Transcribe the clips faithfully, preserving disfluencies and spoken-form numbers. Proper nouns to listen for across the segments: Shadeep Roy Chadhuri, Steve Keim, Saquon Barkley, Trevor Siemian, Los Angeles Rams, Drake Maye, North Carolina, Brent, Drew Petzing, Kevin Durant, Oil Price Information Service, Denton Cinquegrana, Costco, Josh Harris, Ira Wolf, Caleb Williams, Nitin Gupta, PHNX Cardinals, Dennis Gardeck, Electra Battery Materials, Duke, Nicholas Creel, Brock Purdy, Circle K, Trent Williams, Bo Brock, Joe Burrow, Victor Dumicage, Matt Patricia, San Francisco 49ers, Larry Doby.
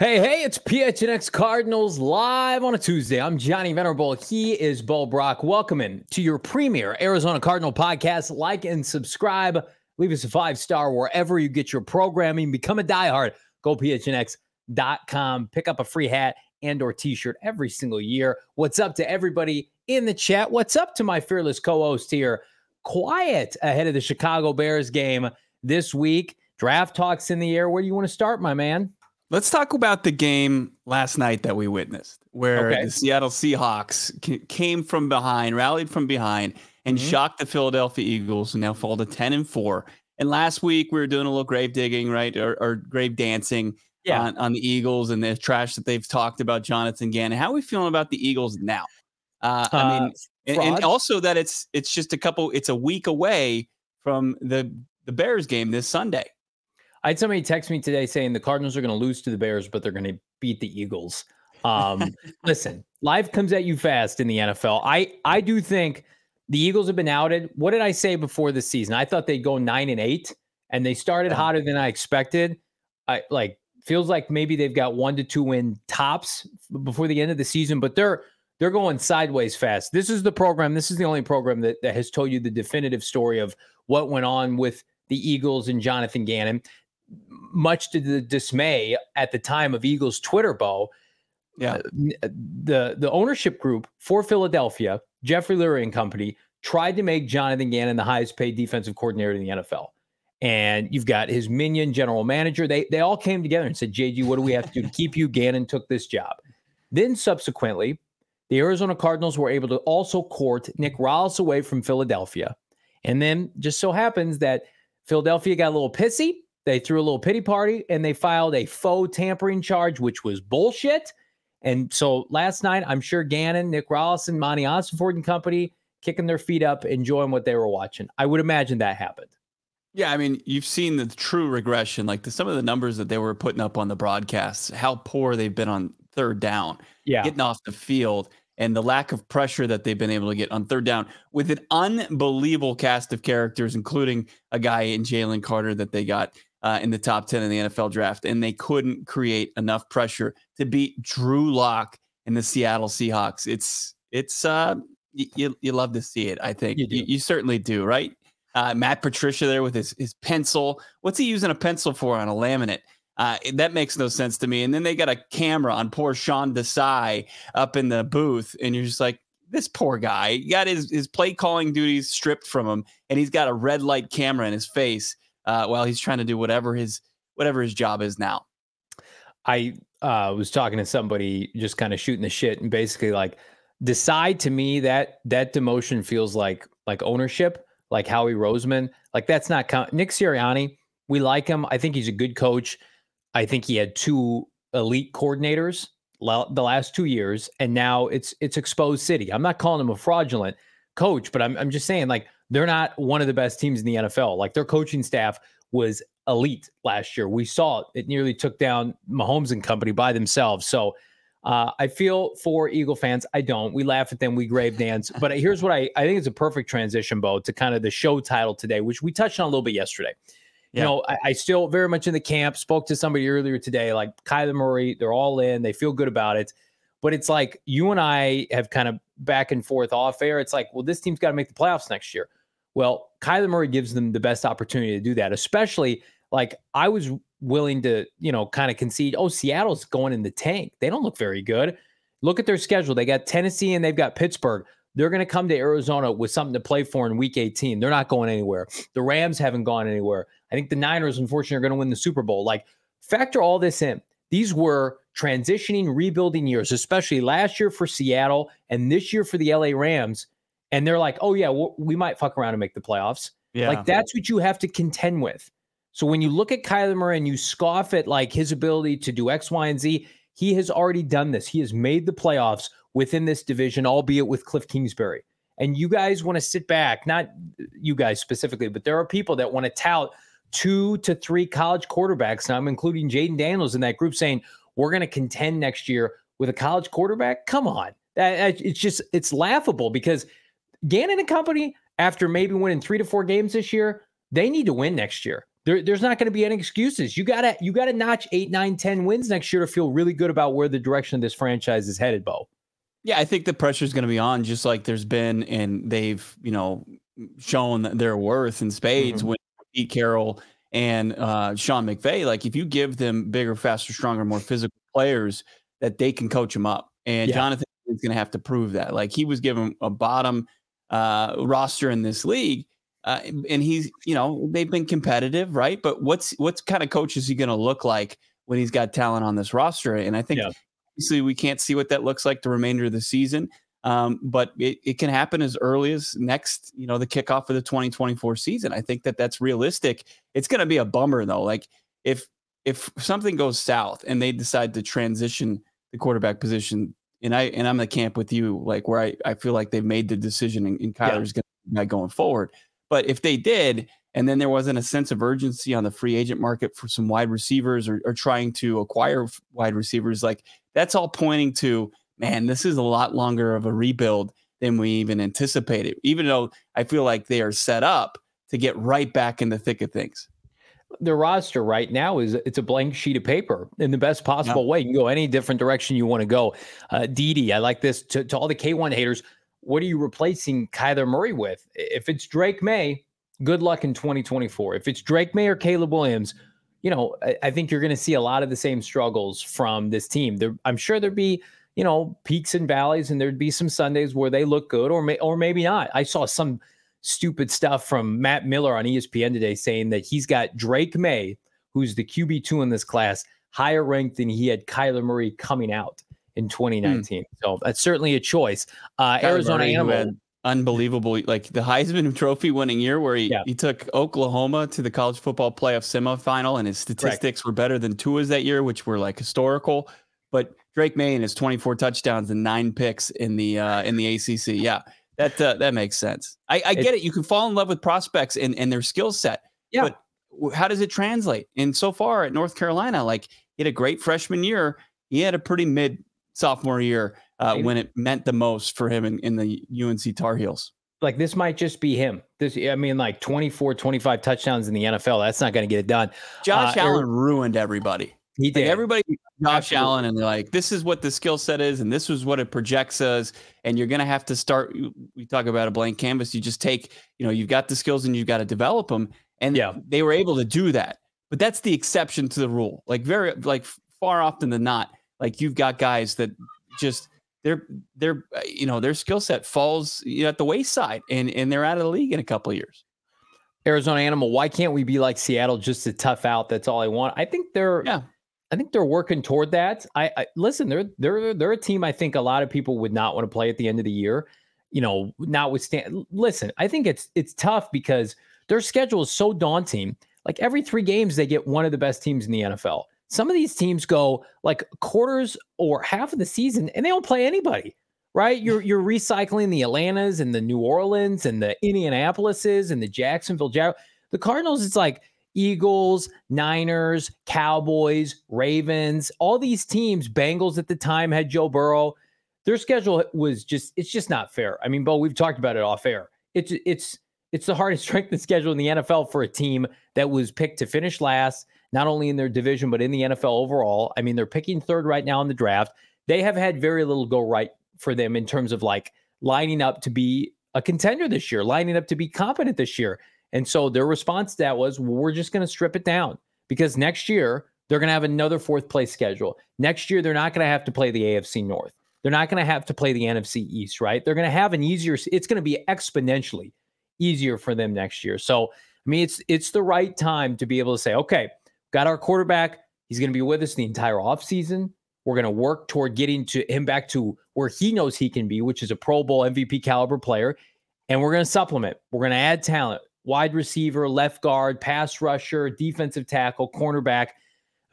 Hey, hey, it's P H N X Cardinals live on a Tuesday. I'm Johnny Venerable. He is Bo Brock. Welcome in to your premier Arizona Cardinal podcast. Like and subscribe. Leave us a five-star wherever you get your programming. Become a diehard. Go P H N X dot com. Pick up a free hat and or t-shirt every single year. What's up to everybody in the chat? What's up to my fearless co-host here? Quiet ahead of the Chicago Bears game this week. Draft talk's in the air. Where do you want to start, my man? Let's talk about the game last night that we witnessed, where okay. the Seattle Seahawks c- came from behind, rallied from behind, and mm-hmm. shocked the Philadelphia Eagles, and now fall to ten and four. And last week, we were doing a little grave digging, right, or, or grave dancing yeah. on, on the Eagles and the trash that they've talked about Jonathan Gannon. How are we feeling about the Eagles now? Uh, uh, I mean, and, and also that it's it's just a couple, it's a week away from the the Bears game this Sunday. I had somebody text me today saying the Cardinals are going to lose to the Bears, but they're going to beat the Eagles. Um, listen, life comes at you fast in the N F L. I, I do think the Eagles have been outed. What did I say before the season? I thought they'd go nine and eight, and they started hotter than I expected. I like feels like maybe they've got one to two win tops before the end of the season, but they're they're going sideways fast. This is the program. This is the only program that, that has told you the definitive story of what went on with the Eagles and Jonathan Gannon. Much to the dismay at the time of Eagles Twitter, Bo, yeah. uh, the, the ownership group for Philadelphia, Jeffrey Lurie and company, tried to make Jonathan Gannon the highest paid defensive coordinator in the N F L. And you've got his minion, general manager. They, they all came together and said, J G, what do we have to do to keep you? Gannon took this job. Then subsequently, the Arizona Cardinals were able to also court Nick Rawls away from Philadelphia. And then just so happens that Philadelphia got a little pissy. They threw a little pity party, and they filed a faux tampering charge, which was bullshit. And so last night, I'm sure Gannon, Nick Rawls, and Monti Ossenfort and company kicking their feet up, enjoying what they were watching. I would imagine that happened. Yeah, I mean, you've seen the true regression, like the, some of the numbers that they were putting up on the broadcasts, how poor they've been on third down, yeah. getting off the field, and the lack of pressure that they've been able to get on third down with an unbelievable cast of characters, including a guy in Jalen Carter that they got Uh, in the top ten in the N F L draft, and they couldn't create enough pressure to beat Drew Lock and the Seattle Seahawks. It's it's uh you you love to see it. I think you, you, you certainly do, right? Uh, Matt Patricia there with his his pencil. What's he using a pencil for on a laminate? Uh, that makes no sense to me. And then they got a camera on poor Sean Desai up in the booth, and you're just like, this poor guy. He got his his play calling duties stripped from him, and he's got a red light camera in his face. Uh, while he's trying to do whatever his whatever his job is now. I uh, was talking to somebody just kind of shooting the shit and basically like decide to me that that demotion feels like like ownership, like Howie Roseman. Like that's not com- Nick Sirianni. We like him. I think he's a good coach. I think he had two elite coordinators la- the last two years, and now it's it's exposed city. I'm not calling him a fraudulent coach, but I'm I'm just saying like, they're not one of the best teams in the N F L. Like their coaching staff was elite last year. We saw it. It nearly took down Mahomes and company by themselves. So uh, I feel for Eagle fans. I don't. We laugh at them. We grave dance. But here's what I, I think is a perfect transition, Bo, to kind of the show title today, which we touched on a little bit yesterday. Yeah. You know, I, I still very much in the camp, spoke to somebody earlier today, like Kyler Murray, they're all in. They feel good about it. But it's like you and I have kind of back and forth off air. It's like, well, this team's got to make the playoffs next year. Well, Kyler Murray gives them the best opportunity to do that, especially like I was willing to, you know, kind of concede, oh, Seattle's going in the tank. They don't look very good. Look at their schedule. They got Tennessee and they've got Pittsburgh. They're going to come to Arizona with something to play for in week eighteen. They're not going anywhere. The Rams haven't gone anywhere. I think the Niners, unfortunately, are going to win the Super Bowl. Like, factor all this in. These were transitioning, rebuilding years, especially last year for Seattle and this year for the L A Rams. And they're like, oh, yeah, we might fuck around and make the playoffs. Yeah. Like, that's what you have to contend with. So when you look at Kyler Murray and you scoff at, like, his ability to do X, Y, and Z, he has already done this. He has made the playoffs within this division, albeit with Cliff Kingsbury. And you guys want to sit back, not you guys specifically, but there are people that want to tout two to three college quarterbacks. Now, I'm including Jaden Daniels in that group saying, we're going to contend next year with a college quarterback. Come on. That, it's just, it's laughable because Gannon and company, after maybe winning three to four games this year, they need to win next year. There, there's not going to be any excuses. You gotta, you gotta notch eight, nine, ten wins next year to feel really good about where the direction of this franchise is headed, Bo. Yeah, I think the pressure is going to be on, just like there's been, and they've, you know, shown their worth in spades mm-hmm. with Pete Carroll and uh, Sean McVay. Like, if you give them bigger, faster, stronger, more physical players, that they can coach them up. And yeah. Jonathan is going to have to prove that. Like, he was given a bottom uh, roster in this league. Uh, and he's, you know, they've been competitive, right? But what's what kind of coach is he going to look like when he's got talent on this roster? And I think yeah. obviously we can't see what that looks like the remainder of the season, um, but it, it can happen as early as next, you know, the kickoff of the twenty twenty-four season. I think that that's realistic. It's going to be a bummer, though. Like, if if something goes south and they decide to transition the quarterback position, and I and I'm in the camp with you, like, where I, I feel like they've made the decision and, and Kyler's yeah. going to be going forward. But if they did, and then there wasn't a sense of urgency on the free agent market for some wide receivers or, or trying to acquire wide receivers, like, that's all pointing to, man, this is a lot longer of a rebuild than we even anticipated, even though I feel like they are set up to get right back in the thick of things. The roster right now is it's a blank sheet of paper in the best possible yeah. way. You can go any different direction you want to go. Uh, Didi, I like this to, to all the K one haters. What are you replacing Kyler Murray with? If it's Drake Maye, good luck in twenty twenty-four. If it's Drake Maye or Caleb Williams, you know, I, I think you're going to see a lot of the same struggles from this team. There, I'm sure there'd be, you know, peaks and valleys, and there'd be some Sundays where they look good or may, or maybe not. I saw some stupid stuff from Matt Miller on E S P N today saying that he's got Drake Maye, who's the Q B two in this class, higher ranked than he had Kyler Murray coming out in twenty nineteen. Mm. So that's certainly a choice. Uh, Arizona Animal. Unbelievable. Like, the Heisman Trophy winning year where he, yeah. he took Oklahoma to the college football playoff semifinal, and his statistics Correct. were better than Tua's that year, which were like historical. But Drake Maye and his twenty-four touchdowns and nine picks in the, uh, in the A C C. Yeah, that, uh, that makes sense. I, I get it. You can fall in love with prospects and, and their skill set, yeah. but how does it translate? And so far at North Carolina, like, he had a great freshman year. He had a pretty mid sophomore year uh, when it meant the most for him in, in the U N C Tar Heels. Like, this might just be him. This, I mean, like, twenty-four, twenty-five touchdowns in the N F L. That's not going to get it done. Josh uh, Allen ruined everybody. He did. Like, everybody, Josh Absolutely. Allen, and they're like, this is what the skill set is, and this was what it projects us. And you're going to have to start. We talk about a blank canvas. You just take, you know, you've got the skills and you've got to develop them. And yeah. they were able to do that. But that's the exception to the rule. Like, very, like, far often than not, like, you've got guys that just their their you know their skill set falls, you know, at the wayside, and and they're out of the league in a couple of years. Arizona Animal, why can't we be like Seattle, just to tough out? That's all I want. I think they're yeah. I think they're working toward that. I, I listen, they're they're they're a team I think a lot of people would not want to play at the end of the year. You know, notwithstanding, listen, I think it's it's tough because their schedule is so daunting. Like, every three games, they get one of the best teams in the N F L. Some of these teams go like quarters or half of the season and they don't play anybody, right? You're you're recycling the Atlantas and the New Orleans and the Indianapolises and the Jacksonville Jaguars. The Cardinals, it's like Eagles, Niners, Cowboys, Ravens, all these teams, Bengals at the time had Joe Burrow. Their schedule was just, it's just not fair. I mean, Bo, we've talked about it off air. It's, it's, it's the hardest strength of schedule in the N F L for a team that was picked to finish last, not only in their division, but in the N F L overall. I mean, they're picking third right now in the draft. They have had very little go right for them in terms of like lining up to be a contender this year, lining up to be competent this year. And so their response to that was, well, we're just going to strip it down because next year they're going to have another fourth place schedule. Next year, they're not going to have to play the A F C North. They're not going to have to play the N F C East, right? They're going to have an easier, it's going to be exponentially easier for them next year. So, I mean, it's, it's the right time to be able to say, okay, got our quarterback. He's going to be with us the entire offseason. We're going to work toward getting to him back to where he knows he can be, which is a Pro Bowl M V P caliber player. And we're going to supplement. We're going to add talent, wide receiver, left guard, pass rusher, defensive tackle, cornerback.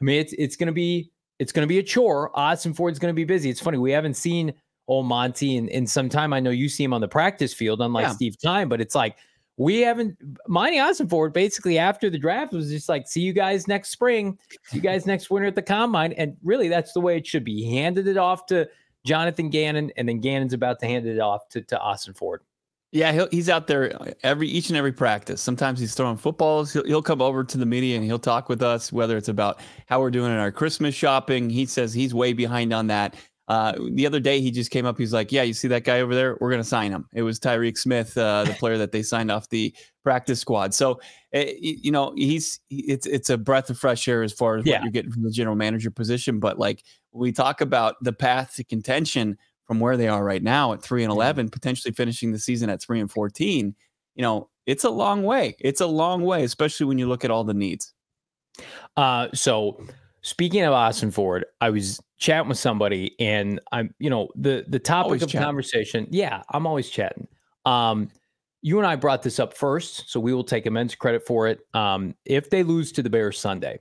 I mean, it's it's going to be it's going to be a chore. Ossenfort's going to be busy. It's funny. We haven't seen old Monty in, in some time. I know you see him on the practice field, unlike yeah. Steve Keim, but it's like, we haven't, Monti Ossenfort basically after the draft was just like, see you guys next spring, see you guys next winter at the combine. And really, that's the way it should be. He handed it off to Jonathan Gannon, and then Gannon's about to hand it off to, to Ossenfort. Yeah, he'll, he's out there every each and every practice. Sometimes he's throwing footballs. He'll, he'll come over to the media and he'll talk with us, whether it's about how we're doing in our Christmas shopping. He says he's way behind on that. Uh, the other day, he just came up. He's like, yeah, you see that guy over there? We're going to sign him. It was Tyreek Smith, uh, the player that they signed off the practice squad. So, it, you know, he's it's it's a breath of fresh air as far as yeah. what you're getting from the general manager position. But like we talk about the path to contention from where they are right now at three and eleven, yeah. potentially finishing the season at three and fourteen, you know, it's a long way. It's a long way, especially when you look at all the needs. Uh, so speaking of Ossenfort, I was chatting with somebody, and I'm, you know, the, the topic always of chatting. conversation. Yeah, I'm always chatting. Um, you and I brought this up first, so we will take immense credit for it. Um, if they lose to the Bears Sunday,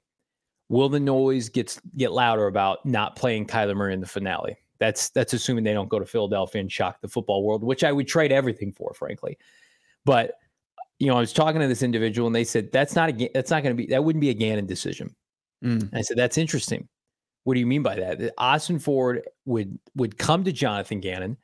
will the noise get, get louder about not playing Kyler Murray in the finale? That's that's assuming they don't go to Philadelphia and shock the football world, which I would trade everything for, frankly. But, you know, I was talking to this individual, and they said, that's not a, that's not going to be, that wouldn't be a Gannon decision. Mm. I said, that's interesting. What do you mean by that? Ossenfort would would come to Jonathan Gannon,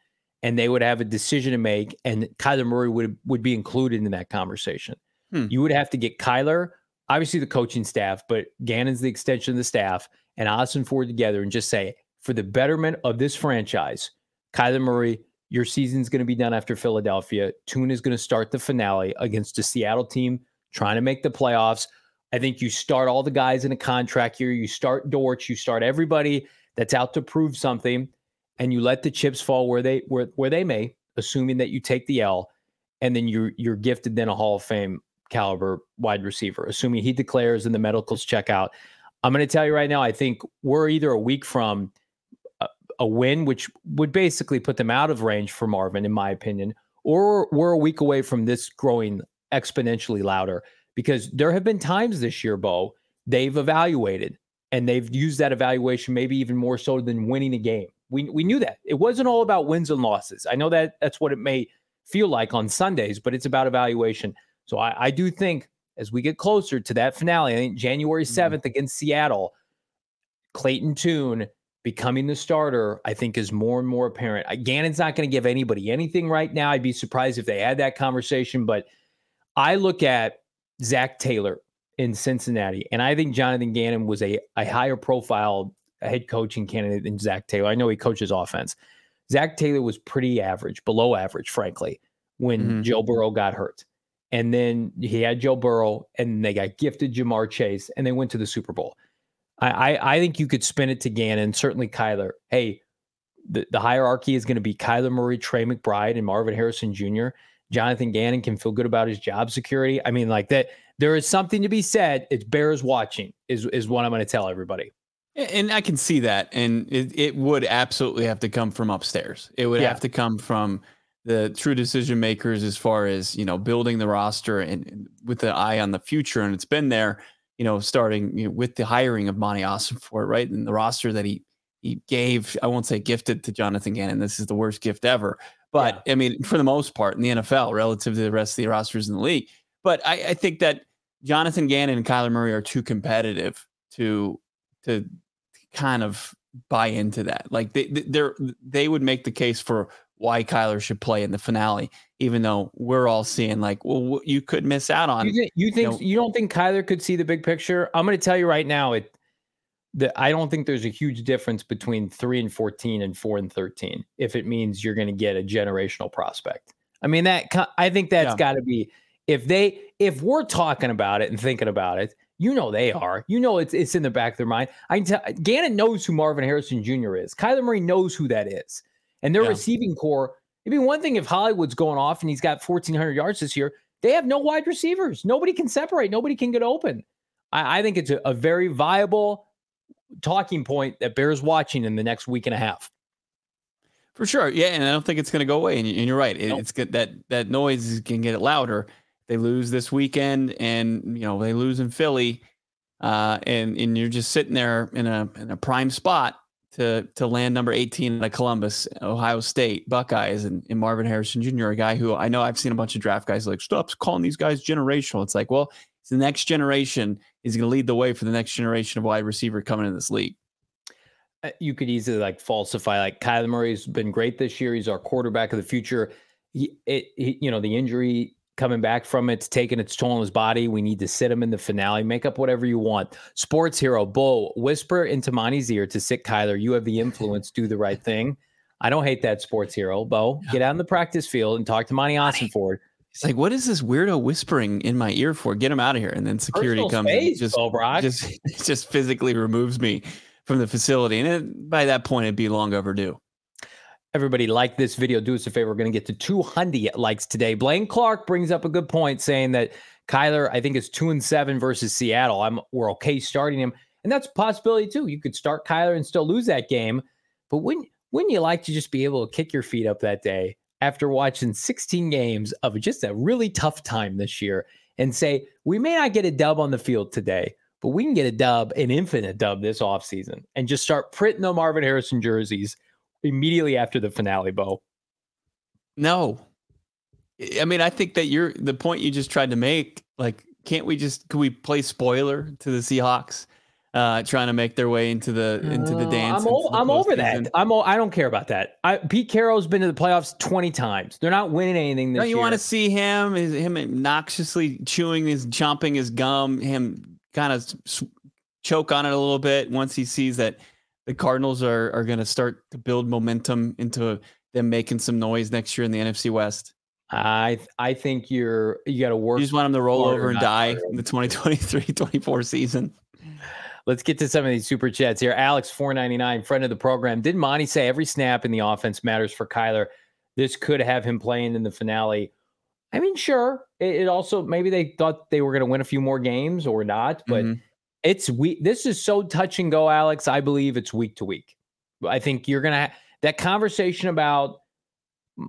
and they would have a decision to make, and Kyler Murray would would be included in that conversation. Mm. You would have to get Kyler, obviously the coaching staff, but Gannon's the extension of the staff, and Ossenfort together and just say, for the betterment of this franchise, Kyler Murray, your season's going to be done after Philadelphia. Tune is going to start the finale against a Seattle team trying to make the playoffs. I think you start all the guys in a contract year. You start Dortch. You start everybody that's out to prove something, and you let the chips fall where they where, where they may, assuming that you take the L, and then you're you're gifted then a Hall of Fame caliber wide receiver, assuming he declares and the medicals check out. I'm going to tell you right now, I think we're either a week from a win, which would basically put them out of range for Marvin, in my opinion, or we're a week away from this growing exponentially louder, because there have been times this year, Bo, they've evaluated, and they've used that evaluation maybe even more so than winning a game. We we knew that. It wasn't all about wins and losses. I know that that's what it may feel like on Sundays, but it's about evaluation. So I, I do think as we get closer to that finale, I think January seventh mm-hmm. against Seattle, Clayton Tune becoming the starter, I think, is more and more apparent. Gannon's not going to give anybody anything right now. I'd be surprised if they had that conversation. But I look at Zach Taylor in Cincinnati, and I think Jonathan Gannon was a, a higher profile head coaching candidate than Zach Taylor. I know he coaches offense. Zach Taylor was pretty average, below average, frankly, when mm-hmm. Joe Burrow got hurt. And then he had Joe Burrow, and they got gifted Jamar Chase, and they went to the Super Bowl. I, I think you could spin it to Gannon, certainly Kyler. Hey, the, the hierarchy is going to be Kyler Murray, Trey McBride, and Marvin Harrison Junior Jonathan Gannon can feel good about his job security. I mean, like that, there is something to be said. It's Bears watching is, is what I'm going to tell everybody. And I can see that. And it, it would absolutely have to come from upstairs. It would yeah. have to come from the true decision makers as far as, you know, building the roster and, and with the eye on the future. And it's been there, you know, starting you know, with the hiring of Monti Ossenfort, right? And the roster that he, he gave, I won't say gifted to Jonathan Gannon. This is the worst gift ever. But yeah. I mean, for the most part in the N F L relative to the rest of the rosters in the league. But I, I think that Jonathan Gannon and Kyler Murray are too competitive to, to kind of buy into that. Like they, they're, they would make the case for why Kyler should play in the finale, even though we're all seeing like, well, you could miss out on. You, you think you, know, you don't think Kyler could see the big picture? I'm going to tell you right now, it. The, I don't think there's a huge difference between three and fourteen and four and thirteen if it means you're going to get a generational prospect. I mean that. I think that's yeah. got to be if they if we're talking about it and thinking about it. You know they are. You know it's it's in the back of their mind. I can tell Gannon knows who Marvin Harrison Junior is. Kyler Murray knows who that is, and their yeah. receiving core. It'd be one thing if Hollywood's going off and he's got fourteen hundred yards this year. They have no wide receivers. Nobody can separate. Nobody can get open. I, I think it's a, a very viable talking point that Bears watching in the next week and a half. For sure. Yeah, and I don't think it's going to go away. And, you, and you're right. It, nope. It's good that that noise can get louder. They lose this weekend, and you know they lose in Philly, uh, and and you're just sitting there in a in a prime spot to to land number eighteen out of Columbus, Ohio State Buckeyes, and, and Marvin Harrison Junior, a guy who I know I've seen a bunch of draft guys like, stop calling these guys generational. It's like, well, it's the next generation is going to lead the way for the next generation of wide receiver coming in this league. You could easily like falsify, like Kyler Murray's been great this year. He's our quarterback of the future. it, it, you know, the injury coming back from it's taking its toll on his body. We need to sit him in the finale. Make up whatever you want. Sports hero, Bull, whisper into Monty's ear to sit Kyler. You have the influence. Do the right thing. I don't hate that, sports hero, Bo. Get out in the practice field and talk to Monti Ossenfort. He's like, what is this weirdo whispering in my ear for? Get him out of here. And then security Personal comes space, and just, Bo Brock. just just physically removes me from the facility. And it, by that point, it'd be long overdue. Everybody, like this video. Do us a favor. We're going to get to two hundred likes today. Blaine Clark brings up a good point, saying that Kyler, I think, is two and seven versus Seattle. I'm we're okay starting him, and that's a possibility too. You could start Kyler and still lose that game, but wouldn't wouldn't you like to just be able to kick your feet up that day after watching sixteen games of just a really tough time this year, and say we may not get a dub on the field today, but we can get a dub, an infinite dub this offseason, and just start printing the Marvin Harrison jerseys immediately after the finale, Bo? No. I mean, I think that you're the point you just tried to make, like, can't we just, could we play spoiler to the Seahawks uh, trying to make their way into the, into the dance? I'm, o- the I'm over that. I'm o- I don't care about that. I, Pete Carroll's been to the playoffs twenty times. They're not winning anything this year. No, you want to see him, his, him obnoxiously chewing his, chomping his gum, him kind of sw- choke on it a little bit once he sees that the Cardinals are are going to start to build momentum into them making some noise next year in the N F C West. I I think you're you got to work. You just want them to roll over and die in the twenty twenty-three twenty-four season. Let's get to some of these super chats here. Alex four ninety-nine, friend of the program. Did Monty say every snap in the offense matters for Kyler? This could have him playing in the finale. I mean, sure. It, it also maybe they thought they were going to win a few more games or not, but. Mm-hmm. It's we. This is so touch and go, Alex. I believe it's week to week. I think you're going to ha- that conversation about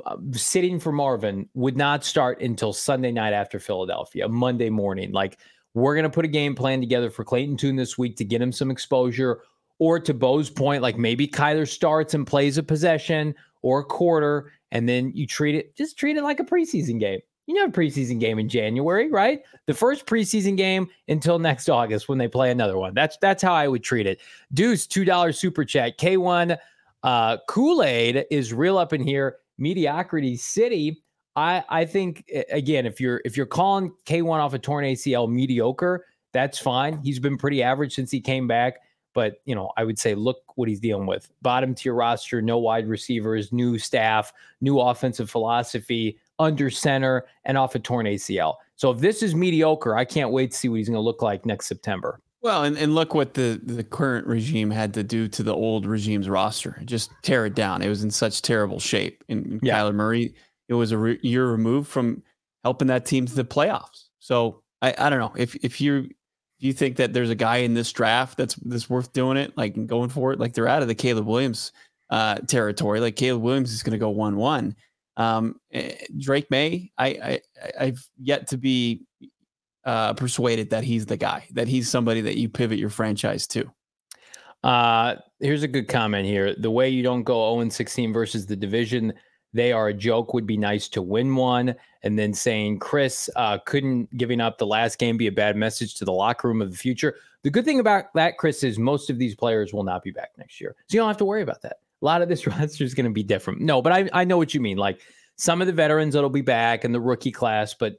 uh, sitting for Marvin would not start until Sunday night after Philadelphia, Monday morning. Like, we're going to put a game plan together for Clayton Tune this week to get him some exposure, or to Bo's point, like maybe Kyler starts and plays a possession or a quarter, and then you treat it, just treat it like a preseason game. You know, a preseason game in January, right? The first preseason game until next August when they play another one. That's that's how I would treat it. Deuce, two dollars super chat. K one, uh, Kool-Aid is real up in here. Mediocrity City. I I think, again, if you're if you're calling K one off a torn A C L mediocre, that's fine. He's been pretty average since he came back. But, you know, I would say look what he's dealing with. Bottom tier roster, no wide receivers, new staff, new offensive philosophy, under center, and off a torn A C L. So if this is mediocre, I can't wait to see what he's going to look like next September. Well, and, and look what the, the current regime had to do to the old regime's roster. Just tear it down. It was in such terrible shape. And yeah. Kyler Murray, it was a re- year removed from helping that team to the playoffs. So I, I don't know if, if you you think that there's a guy in this draft that's, that's worth doing it, like going for it, like they're out of the Caleb Williams uh, territory. Like Caleb Williams is going to go one, one. Um, Drake Maye, I, I, I've yet to be uh, persuaded that he's the guy, that he's somebody that you pivot your franchise to. Uh, here's a good comment here. The way you don't go oh and sixteen versus the division, they are a joke, would be nice to win one. And then saying, Chris, uh, couldn't giving up the last game be a bad message to the locker room of the future? The good thing about that, Chris, is most of these players will not be back next year. So you don't have to worry about that. A lot of this roster is going to be different. No, but I, I know what you mean. Like some of the veterans that'll be back and the rookie class. But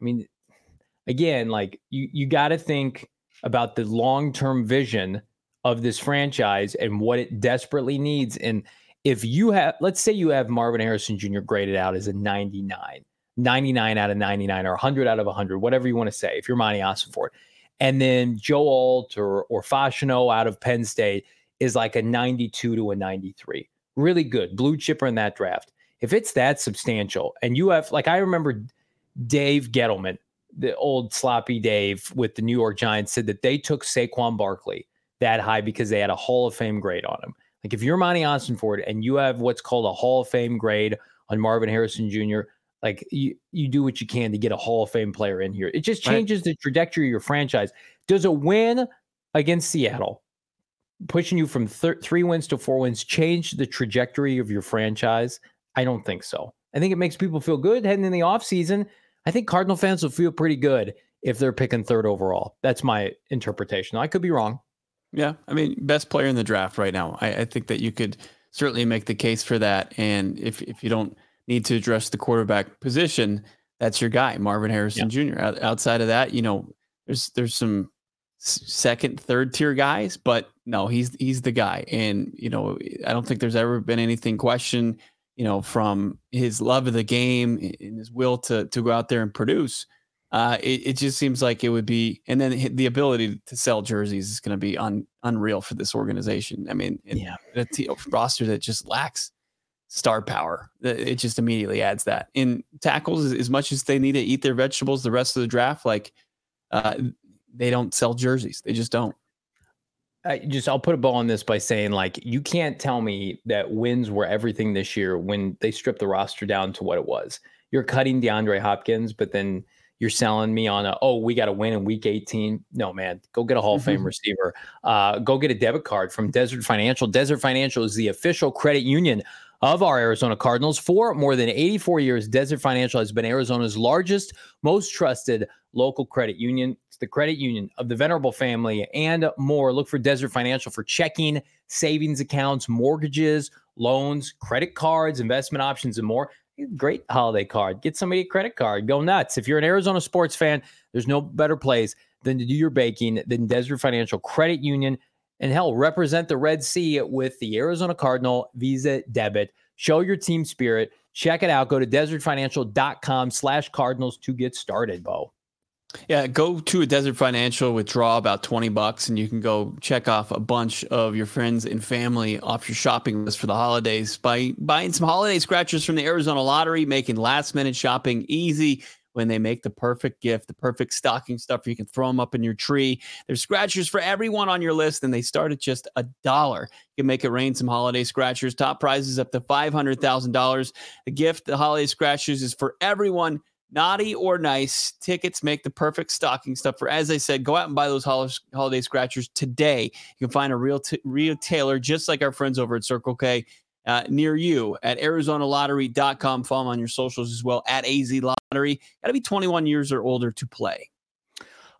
I mean, again, like you, you got to think about the long-term vision of this franchise and what it desperately needs. And if you have, let's say you have Marvin Harrison Junior graded out as a ninety-nine, ninety-nine out of ninety-nine or one hundred out of one hundred, whatever you want to say, if you're Monti Ossenfort. And then Joe Alt or, or Fashino out of Penn State is like a ninety-two to a ninety-three. Really good. Blue chipper in that draft. If it's that substantial, and you have, like I remember Dave Gettleman, the old sloppy Dave with the New York Giants, said that they took Saquon Barkley that high because they had a Hall of Fame grade on him. Like if you're Monti Ossenfort and you have what's called a Hall of Fame grade on Marvin Harrison Junior, like you, you do what you can to get a Hall of Fame player in here. It just changes right. The trajectory of your franchise. Does a win against Seattle, pushing you from thir- three wins to four wins, change the trajectory of your franchise? I don't think so. I think it makes people feel good heading in the offseason. I think Cardinal fans will feel pretty good if they're picking third overall. That's my interpretation. I could be wrong. Yeah. I mean, best player in the draft right now. I, I think that you could certainly make the case for that. And if, if you don't need to address the quarterback position, that's your guy, Marvin Harrison yeah. Junior O- outside of that, you know, there's there's some second, third tier guys, but no, he's he's the guy. And, you know, I don't think there's ever been anything questioned, you know, from his love of the game and his will to to go out there and produce. Uh, it, it just seems like it would be, and then the ability to sell jerseys is going to be un, unreal for this organization. I mean, it, yeah. a t- roster that just lacks star power. It just immediately adds that. In tackles, as much as they need to eat their vegetables the rest of the draft, like uh, they don't sell jerseys. They just don't. I just, I'll put a bow on this by saying, like, you can't tell me that wins were everything this year when they stripped the roster down to what it was. You're cutting DeAndre Hopkins, but then you're selling me on a, oh, we got to win in week eighteen. No, man, go get a Hall of Fame mm-hmm. receiver. Uh, go get a debit card from Desert Financial. Desert Financial is the official credit union of our Arizona Cardinals. For more than eighty-four years, Desert Financial has been Arizona's largest, most trusted local credit union. It's the credit union of the Venerable family and more. Look for Desert Financial for checking, savings accounts, mortgages, loans, credit cards, investment options, and more. Great holiday card. Get somebody a credit card. Go nuts. If you're an Arizona sports fan, there's no better place than to do your baking than Desert Financial Credit Union. And hell, represent the Red Sea with the Arizona Cardinal Visa Debit. Show your team spirit. Check it out. Go to desertfinancial.com slash Cardinals to get started, Bo. Yeah, go to a Desert Financial, withdraw about twenty bucks, and you can go check off a bunch of your friends and family off your shopping list for the holidays by buying some holiday scratchers from the Arizona Lottery, making last-minute shopping easy when they make the perfect gift, the perfect stocking stuffer. You can throw them up in your tree. There's scratchers for everyone on your list, and they start at just a dollar. You can make it rain some holiday scratchers. Top prizes up to five hundred thousand dollars. The gift, the holiday scratchers, is for everyone. Naughty or nice, tickets make the perfect stocking stuffer. As I said, go out and buy those holiday scratchers today. You can find a real t- retailer just like our friends over at Circle K uh, near you at arizona lottery dot com. Follow them on your socials as well, at A Z Lottery. Got to be twenty-one years or older to play.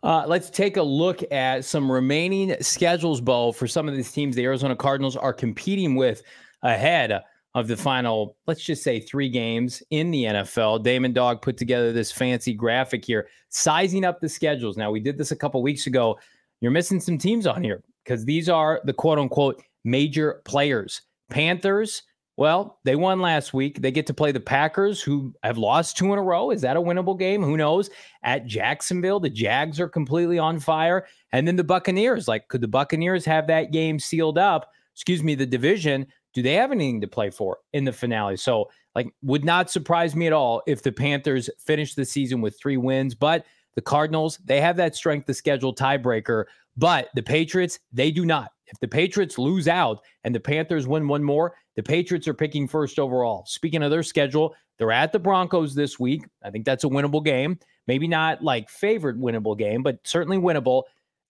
Uh, let's take a look at some remaining schedules, Bo, for some of these teams the Arizona Cardinals are competing with ahead of the final, let's just say, three games in the N F L. Damon Dogg put together this fancy graphic here, sizing up the schedules. Now, we did this a couple weeks ago. You're missing some teams on here because these are the quote-unquote major players. Panthers, well, they won last week. They get to play the Packers, who have lost two in a row. Is that a winnable game? Who knows? At Jacksonville, the Jags are completely on fire. And then the Buccaneers. Like, could the Buccaneers have that game sealed up? Excuse me, the division. Do they have anything to play for in the finale? So, like, would not surprise me at all if the Panthers finish the season with three wins. But the Cardinals, they have that strength to schedule tiebreaker. But the Patriots, they do not. If the Patriots lose out and the Panthers win one more, the Patriots are picking first overall. Speaking of their schedule, they're at the Broncos this week. I think that's a winnable game. Maybe not, like, favorite winnable game, but certainly winnable.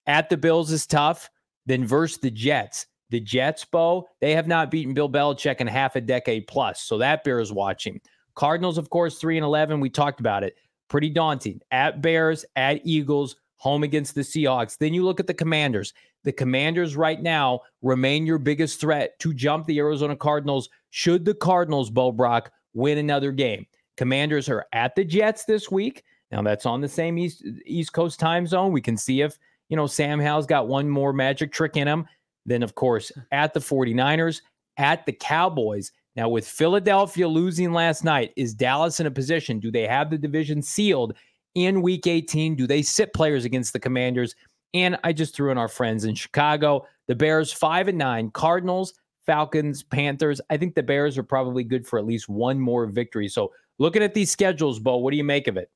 At the Bills is tough. Then versus the Jets. The Jets, Bo, they have not beaten Bill Belichick in half a decade plus. So that bears watching. Cardinals, of course, three and eleven. We talked about it. Pretty daunting. At Bears, at Eagles, home against the Seahawks. Then you look at the Commanders. The Commanders right now remain your biggest threat to jump the Arizona Cardinals should the Cardinals, Bo Brock, win another game. Commanders are at the Jets this week. Now, that's on the same East, East Coast time zone. We can see if, you know, Sam Howell's got one more magic trick in him. Then, of course, at the forty-niners, at the Cowboys. Now, with Philadelphia losing last night, is Dallas in a position? Do they have the division sealed in Week eighteen? Do they sit players against the Commanders? And I just threw in our friends in Chicago. The Bears, five and nine. Cardinals, Falcons, Panthers. I think the Bears are probably good for at least one more victory. So looking at these schedules, Bo, what do you make of it?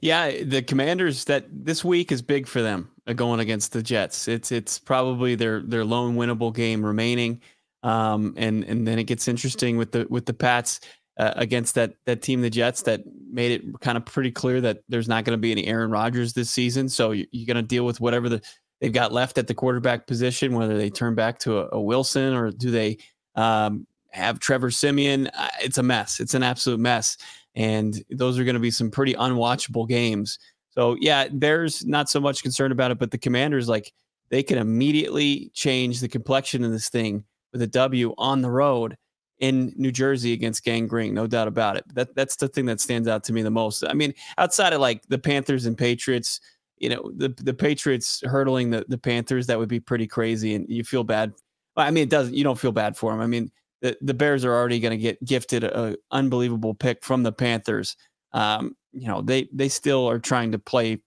Yeah, the Commanders, that this week is big for them going against the Jets. It's it's probably their their lone winnable game remaining, um, and and then it gets interesting with the with the Pats uh, against that that team, the Jets, that made it kind of pretty clear that there's not going to be any Aaron Rodgers this season. So you're, you're going to deal with whatever the they've got left at the quarterback position, whether they turn back to a, a Wilson or do they um, have Trevor Siemian. It's a mess. It's an absolute mess. And those are going to be some pretty unwatchable games. So, yeah, there's not so much concern about it, but the Commanders, like, they can immediately change the complexion of this thing with a W on the road in New Jersey against Gang Green, no doubt about it. That that's the thing that stands out to me the most. I mean, outside of like the Panthers and Patriots, you know, the the Patriots hurdling the, the Panthers, that would be pretty crazy, and you feel bad. I mean, it doesn't. You don't feel bad for them. I mean, the, the Bears are already going to get gifted an unbelievable pick from the Panthers. Um, you know, they they still are trying to play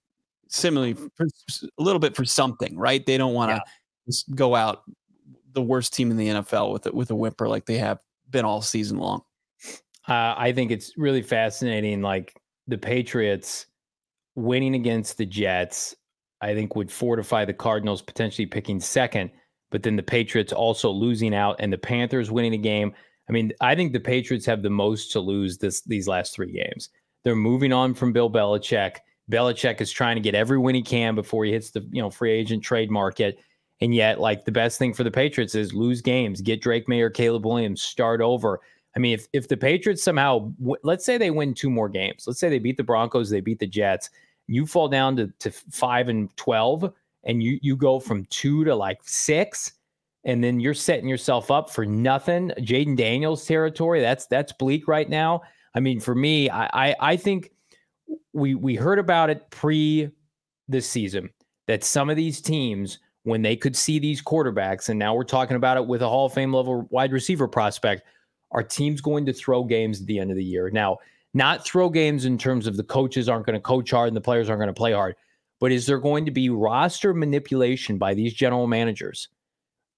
similarly for, a little bit for something, right? They don't want to yeah. go out the worst team in the N F L with it with a whimper like they have been all season long. Uh, I think it's really fascinating. Like the Patriots winning against the Jets, I think would fortify the Cardinals potentially picking second, but then the Patriots also losing out and the Panthers winning a game. I mean, I think the Patriots have the most to lose this, these last three games. They're moving on from Bill Belichick. Belichick is trying to get every win he can before he hits the, you know, free agent trade market. And yet, like, the best thing for the Patriots is lose games, get Drake Maye or Caleb Williams, start over. I mean, if if the Patriots somehow, w- let's say they win two more games. Let's say they beat the Broncos, they beat the Jets. You fall down to, to five and twelve, and you you go from two to like six, and then you're setting yourself up for nothing. Jaden Daniels territory, that's that's bleak right now. I mean, for me, I I, I think we we heard about it pre this season that some of these teams, when they could see these quarterbacks, and now we're talking about it with a Hall of Fame level wide receiver prospect, are teams going to throw games at the end of the year? Now, not throw games in terms of the coaches aren't going to coach hard and the players aren't going to play hard, but is there going to be roster manipulation by these general managers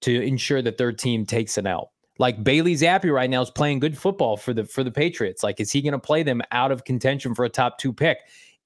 to ensure that their team takes an L? Like Bailey Zappi right now is playing good football for the for the Patriots. Like, is he going to play them out of contention for a top two pick?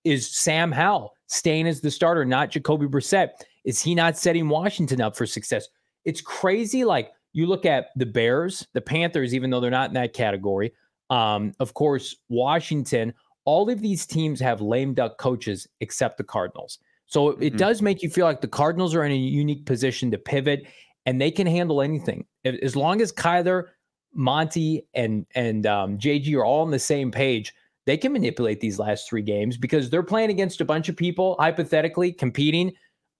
Is Sam Howell staying as the starter, not Jacoby Brissett? Is he not setting Washington up for success? It's crazy. Like, you look at the Bears, the Panthers, even though they're not in that category. Um, of course, Washington, all of these teams have lame duck coaches except the Cardinals. So it, mm-hmm. it does make you feel like the Cardinals are in a unique position to pivot, and they can handle anything. As long as Kyler, Monty, and, and um, J G are all on the same page, they can manipulate these last three games because they're playing against a bunch of people, hypothetically, competing,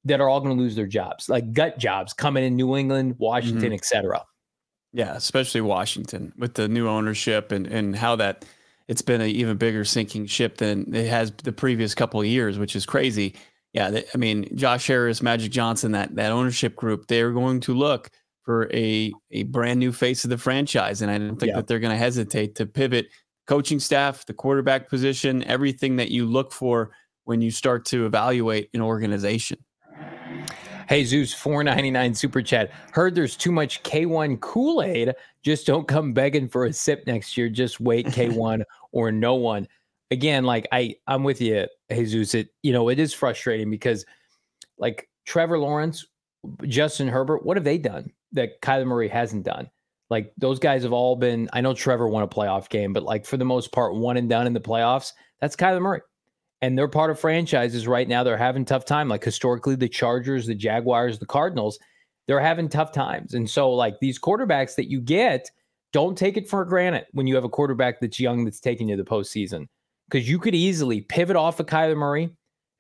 that are all going to lose their jobs, like gut jobs coming in New England, Washington, mm-hmm. et cetera. Yeah, especially Washington with the new ownership and, and how that it's been an even bigger sinking ship than it has the previous couple of years, which is crazy. Yeah, they, I mean, Josh Harris, Magic Johnson, that that ownership group, they're going to look for a, a brand new face of the franchise. And I don't think yeah. that they're going to hesitate to pivot coaching staff, the quarterback position, everything that you look for when you start to evaluate an organization. Hey, Zeus, four ninety-nine super chat. Heard there's too much K one Kool-Aid. Just don't come begging for a sip next year. Just wait, K one or no one. Again, like I, I'm with you, Jesus. It, you know, it is frustrating because, like, Trevor Lawrence, Justin Herbert, what have they done that Kyler Murray hasn't done? Like, those guys have all been. I know Trevor won a playoff game, but like for the most part, one and done in the playoffs. That's Kyler Murray. And they're part of franchises right now. They're having tough time. Like historically, the Chargers, the Jaguars, the Cardinals, they're having tough times. And so like these quarterbacks that you get, don't take it for granted when you have a quarterback that's young, that's taking you to the postseason. Because you could easily pivot off of Kyler Murray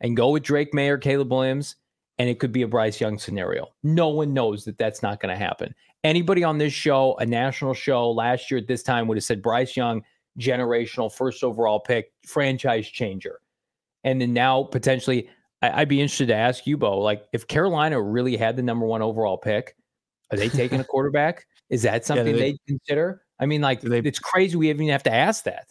and go with Drake Maye or Caleb Williams, and it could be a Bryce Young scenario. No one knows that that's not going to happen. Anybody on this show, a national show last year at this time, would have said Bryce Young, generational, first overall pick, franchise changer. And then now potentially, I'd be interested to ask you, Bo, like if Carolina really had the number one overall pick, are they taking a quarterback? Is that something yeah, they, they consider? I mean, like they, it's crazy we even have to ask that.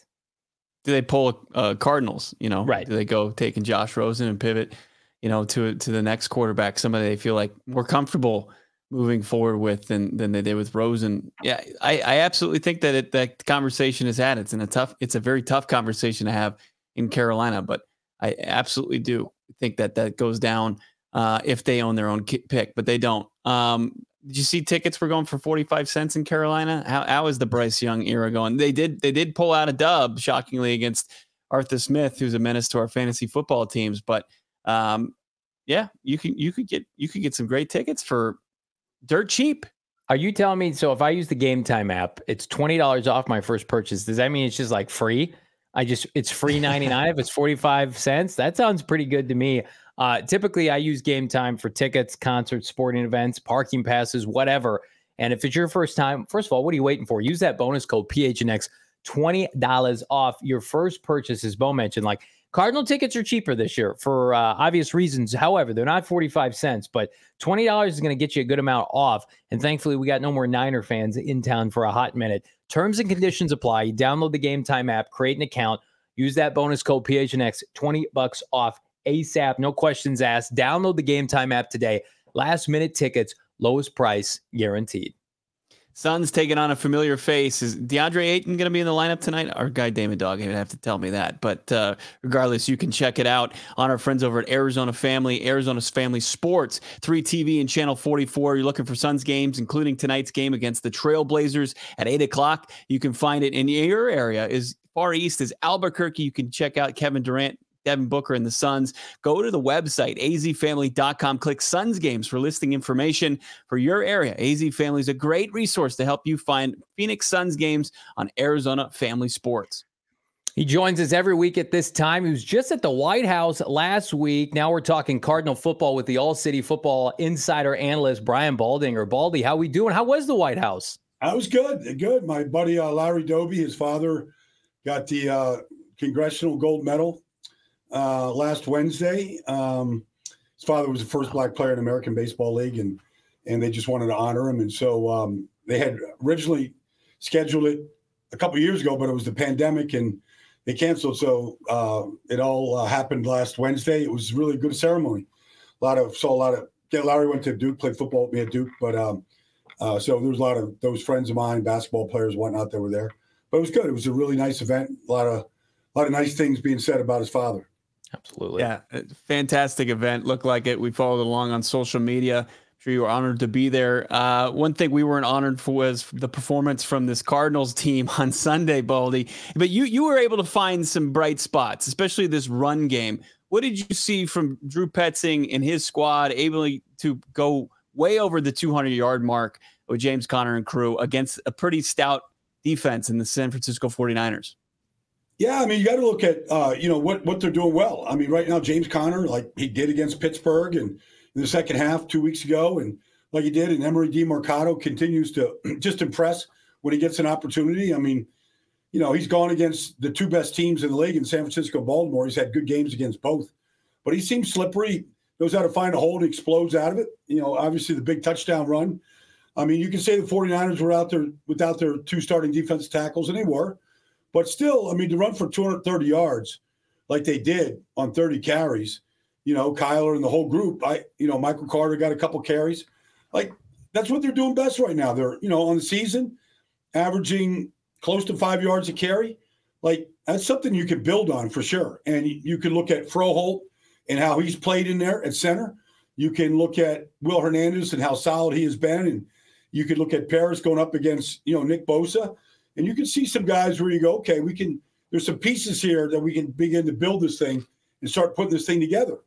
Do they pull uh, Cardinals? You know, right? Do they go taking Josh Rosen and pivot, you know, to to the next quarterback, somebody they feel like more comfortable moving forward with than than they did with Rosen? Yeah, I, I absolutely think that it, that conversation is had. It's in a tough, it's a very tough conversation to have in Carolina, but I absolutely do think that that goes down uh, if they own their own pick, but they don't. Um, did you see tickets were going for forty-five cents in Carolina? How, how is the Bryce Young era going? They did they did pull out a dub, shockingly, against Arthur Smith, who's a menace to our fantasy football teams. But um, yeah, you can you could get you could get some great tickets for dirt cheap. Are you telling me? So if I use the Game Time app, it's twenty dollars off my first purchase. Does that mean it's just like free? I just, it's free ninety-nine if it's forty-five cents. That sounds pretty good to me. Uh, typically, I use Game Time for tickets, concerts, sporting events, parking passes, whatever. And if it's your first time, first of all, what are you waiting for? Use that bonus code P H N X, twenty dollars off your first purchase, as Bo mentioned. Like, Cardinal tickets are cheaper this year for uh, obvious reasons. However, they're not forty-five cents, but twenty dollars is going to get you a good amount off. And thankfully, we got no more Niner fans in town for a hot minute. Terms and conditions apply. You download the Game Time app, create an account, use that bonus code P H N X, twenty bucks off ASAP. No questions asked. Download the Game Time app today. Last minute tickets, lowest price guaranteed. Suns taking on a familiar face. Is DeAndre Ayton going to be in the lineup tonight? Our guy Damon Dog would have to tell me that. But uh, regardless, you can check it out on our friends over at Arizona Family, Arizona's Family Sports, three T V and Channel forty-four. You're looking for Suns games, including tonight's game against the Trailblazers at eight o'clock. You can find it in your area. As far east as Albuquerque, you can check out Kevin Durant, Devin Booker, and the Suns. Go to the website, A Z family dot com. Click Suns Games for listing information for your area. A Z Family is a great resource to help you find Phoenix Suns games on Arizona Family Sports. He joins us every week at this time. He was just at the White House last week. Now we're talking Cardinal football with the All-City Football Insider analyst, Brian Baldinger. Baldy, how we doing? How was the White House? I was good. Good. My buddy uh, Larry Doby, his father, got the uh, Congressional Gold Medal Uh, last Wednesday. Um, his father was the first black player in American Baseball League, and and they just wanted to honor him. And so um, they had originally scheduled it a couple of years ago, but it was the pandemic and they canceled. So uh, it all uh, happened last Wednesday. It was really a good ceremony. A lot of saw a lot of. Yeah, Larry went to Duke, played football with me at Duke, but um, uh, so there was a lot of those friends of mine, basketball players, whatnot, that were there. But it was good. It was a really nice event. A lot of a lot of nice things being said about his father. Absolutely. Yeah. Fantastic event. Looked like it. We followed along on social media. I'm sure you were honored to be there. Uh, one thing we weren't honored for was the performance from this Cardinals team on Sunday, Baldy. But you you were able to find some bright spots, especially this run game. What did you see from Drew Petzing and his squad able to go way over the two hundred yard mark with James Conner and crew against a pretty stout defense in the San Francisco forty-niners? Yeah, I mean, you got to look at, uh, you know, what, what they're doing well. I mean, right now, James Conner, like he did against Pittsburgh and in the second half two weeks ago, and like he did, and Emery DeMarcado continues to just impress when he gets an opportunity. I mean, you know, he's gone against the two best teams in the league in San Francisco, Baltimore. He's had good games against both, but he seems slippery, knows how to find a hole and explodes out of it. You know, obviously the big touchdown run. I mean, you can say the forty-niners were out there without their two starting defensive tackles, and they were. But still, I mean, to run for two hundred thirty yards like they did on thirty carries, you know, Kyler and the whole group, I, you know, Michael Carter got a couple carries. Like, that's what they're doing best right now. They're, you know, on the season, averaging close to five yards a carry. Like, that's something you can build on for sure. And you can look at Froholt and how he's played in there at center. You can look at Will Hernandez and how solid he has been. And you could look at Paris going up against, you know, Nick Bosa. And you can see some guys where you go, okay, we can. There's some pieces here that we can begin to build this thing and start putting this thing together.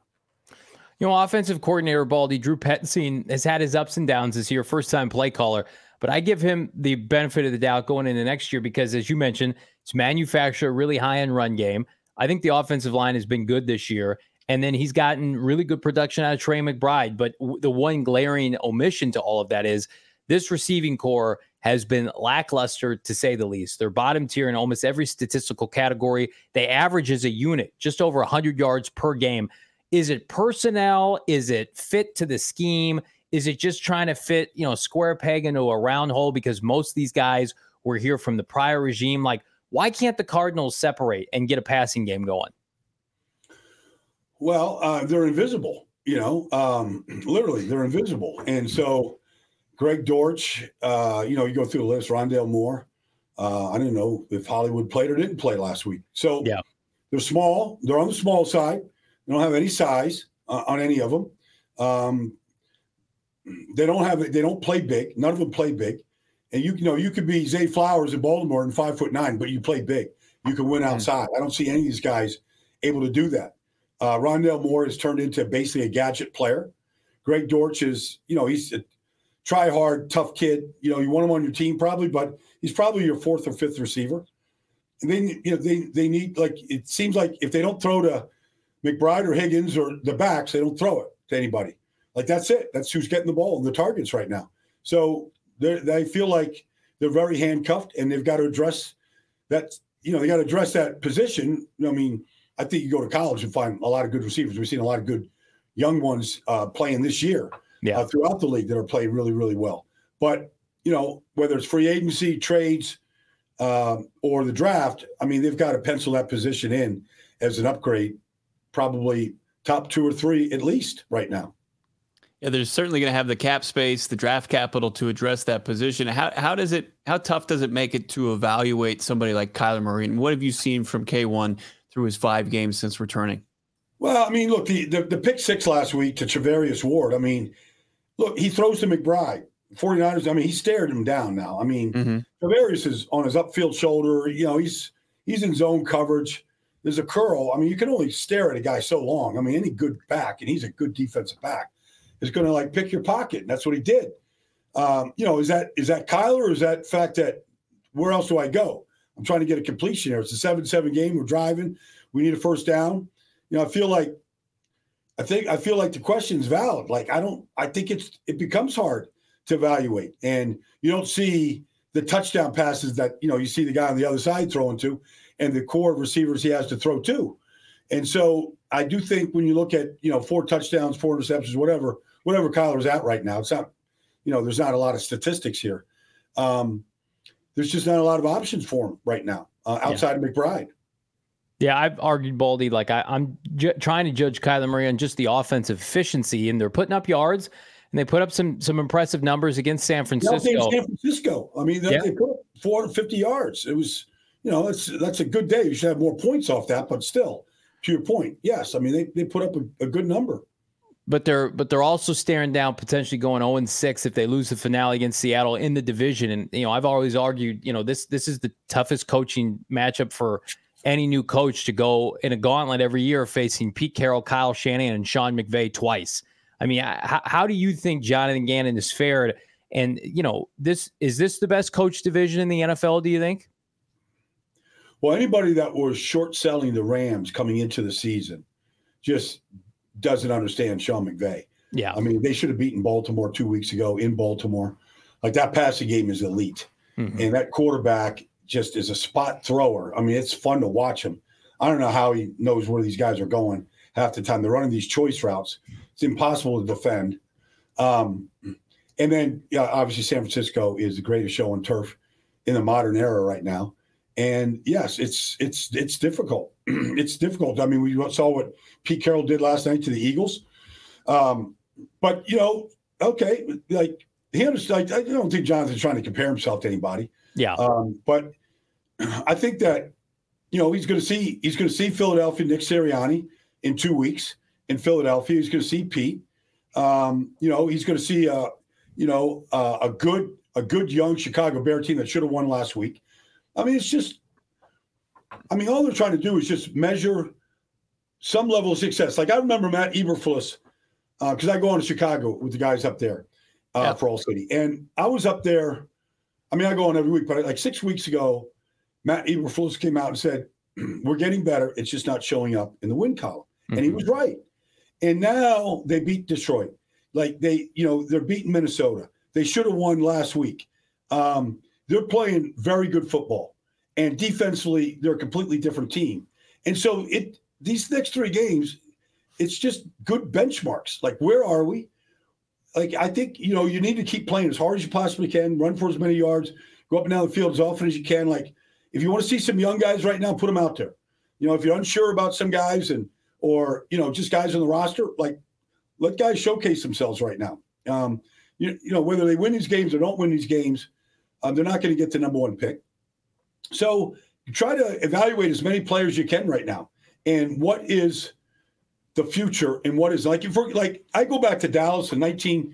You know, offensive coordinator Baldy, Drew Petzing has had his ups and downs this year, first-time play caller. But I give him the benefit of the doubt going into next year because, as you mentioned, it's manufactured a really high-end run game. I think the offensive line has been good this year. And then he's gotten really good production out of Trey McBride. But the one glaring omission to all of that is this receiving core has been lackluster, to say the least. They're bottom tier in almost every statistical category. They average as a unit just over one hundred yards per game. Is it personnel? Is it fit to the scheme? Is it just trying to fit, you know, a square peg into a round hole because most of these guys were here from the prior regime? Like, why can't the Cardinals separate and get a passing game going? Well, uh, they're invisible, you know, um, literally they're invisible. And so, Greg Dortch, uh, you know, you go through the list, Rondale Moore. Uh, I don't know if Hollywood played or didn't play last week. So yeah. They're small. They're on the small side. They don't have any size uh, on any of them. Um, they don't have. They don't play big. None of them play big. And you, you know, you could be Zay Flowers in Baltimore and five foot nine, but you play big. You can win mm-hmm. outside. I don't see any of these guys able to do that. Uh, Rondale Moore has turned into basically a gadget player. Greg Dortch is, you know, he's a try hard, tough kid. You know, you want him on your team probably, but he's probably your fourth or fifth receiver. And then, you know, they they need, like, it seems like if they don't throw to McBride or Higgins or the backs, they don't throw it to anybody. Like, that's it. That's who's getting the ball and the targets right now. So They feel like they're very handcuffed, and they've got to address that. You know, they got to address that position. I mean, I think you go to college and find a lot of good receivers. We've seen a lot of good young ones uh, playing this year yeah. uh, throughout the league that are playing really, really well. But, you know, whether it's free agency, trades, uh, or the draft, I mean, they've got to pencil that position in as an upgrade, probably top two or three at least right now. Yeah, they're certainly going to have the cap space, the draft capital to address that position. How how does it? How tough does it make it to evaluate somebody like Kyler Murray? And what have you seen from K one through his five games since returning? Well, I mean, look, the the, the pick six last week to Trevarius Ward. I mean, look, he throws to McBride. 49ers, I mean, he stared him down now. I mean, mm-hmm. Trevarius is on his upfield shoulder. You know, he's he's in zone coverage. There's a curl. I mean, you can only stare at a guy so long. I mean, any good back, and he's a good defensive back, is going to like pick your pocket. And that's what he did. Um, you know, is that, is that Kyler, or is that fact that where else do I go? I'm trying to get a completion here. It's a seven, seven game. We're driving. We need a first down. You know, I feel like, I think, I feel like the question's valid. Like, I don't, I think it's, it becomes hard to evaluate, and you don't see the touchdown passes that, you know, you see the guy on the other side throwing to, and the core of receivers he has to throw to. And so I do think when you look at, you know, four touchdowns, four interceptions, whatever, whatever Kyler's at right now, it's not, you know, there's not a lot of statistics here. Um, there's just not a lot of options for him right now uh, outside yeah. of McBride. Yeah, I've argued, Baldy, like I, I'm ju- trying to judge Kyler Murray on just the offensive efficiency, and they're putting up yards, and they put up some some impressive numbers against San Francisco. Yeah, San Francisco. I mean, they, yeah. they put up four hundred fifty yards. It was, you know, that's that's a good day. You should have more points off that, but still, to your point, yes, I mean, they, they put up a, a good number. But they're but they're also staring down potentially going oh and six if they lose the finale against Seattle in the division. And, you know, I've always argued, you know, this this is the toughest coaching matchup for any new coach to go in a gauntlet every year facing Pete Carroll, Kyle Shanahan, and Sean McVay twice. I mean, how, how do you think Jonathan Gannon has fared? And, you know, this is this the best coach division in the N F L, do you think? Well, anybody that was short selling the Rams coming into the season just doesn't understand Sean McVay. Yeah. I mean, they should have beaten Baltimore two weeks ago in Baltimore. Like, that passing game is elite. Mm-hmm. And that quarterback just is a spot thrower. I mean, it's fun to watch him. I don't know how he knows where these guys are going half the time. They're running these choice routes. It's impossible to defend. Um, and then, yeah, obviously, San Francisco is the greatest show on turf in the modern era right now. And yes, it's it's it's difficult. It's difficult. I mean, we saw what Pete Carroll did last night to the Eagles. Um, but you know, okay, like he understood. I don't think Jonathan's trying to compare himself to anybody. Yeah. Um, but I think that you know he's going to see he's going to see Philadelphia Nick Sirianni in two weeks in Philadelphia. He's going to see Pete. Um, you know, he's going to see a you know uh, a good a good young Chicago Bear team that should have won last week. I mean, it's just, I mean, all they're trying to do is just measure some level of success. Like, I remember Matt Eberflus, because uh, I go on to Chicago with the guys up there uh, yeah. for All City. And I was up there, I mean, I go on every week, but like six weeks ago, Matt Eberflus came out and said, we're getting better. It's just not showing up in the win column. Mm-hmm. And he was right. And now they beat Detroit. Like, they, you know, they're beating Minnesota. They should have won last week. Um They're playing very good football, and defensively, they're a completely different team. And so it these next three games, it's just good benchmarks. Like, where are we? Like, I think, you know, you need to keep playing as hard as you possibly can, run for as many yards, go up and down the field as often as you can. Like, if you want to see some young guys right now, put them out there. You know, if you're unsure about some guys and or, you know, just guys on the roster, like, let guys showcase themselves right now. Um, you, you know, whether they win these games or don't win these games, Um, they're not going to get the number one pick. So try to evaluate as many players as you can right now. And what is the future and what is like, if we're, like I go back to Dallas in nineteen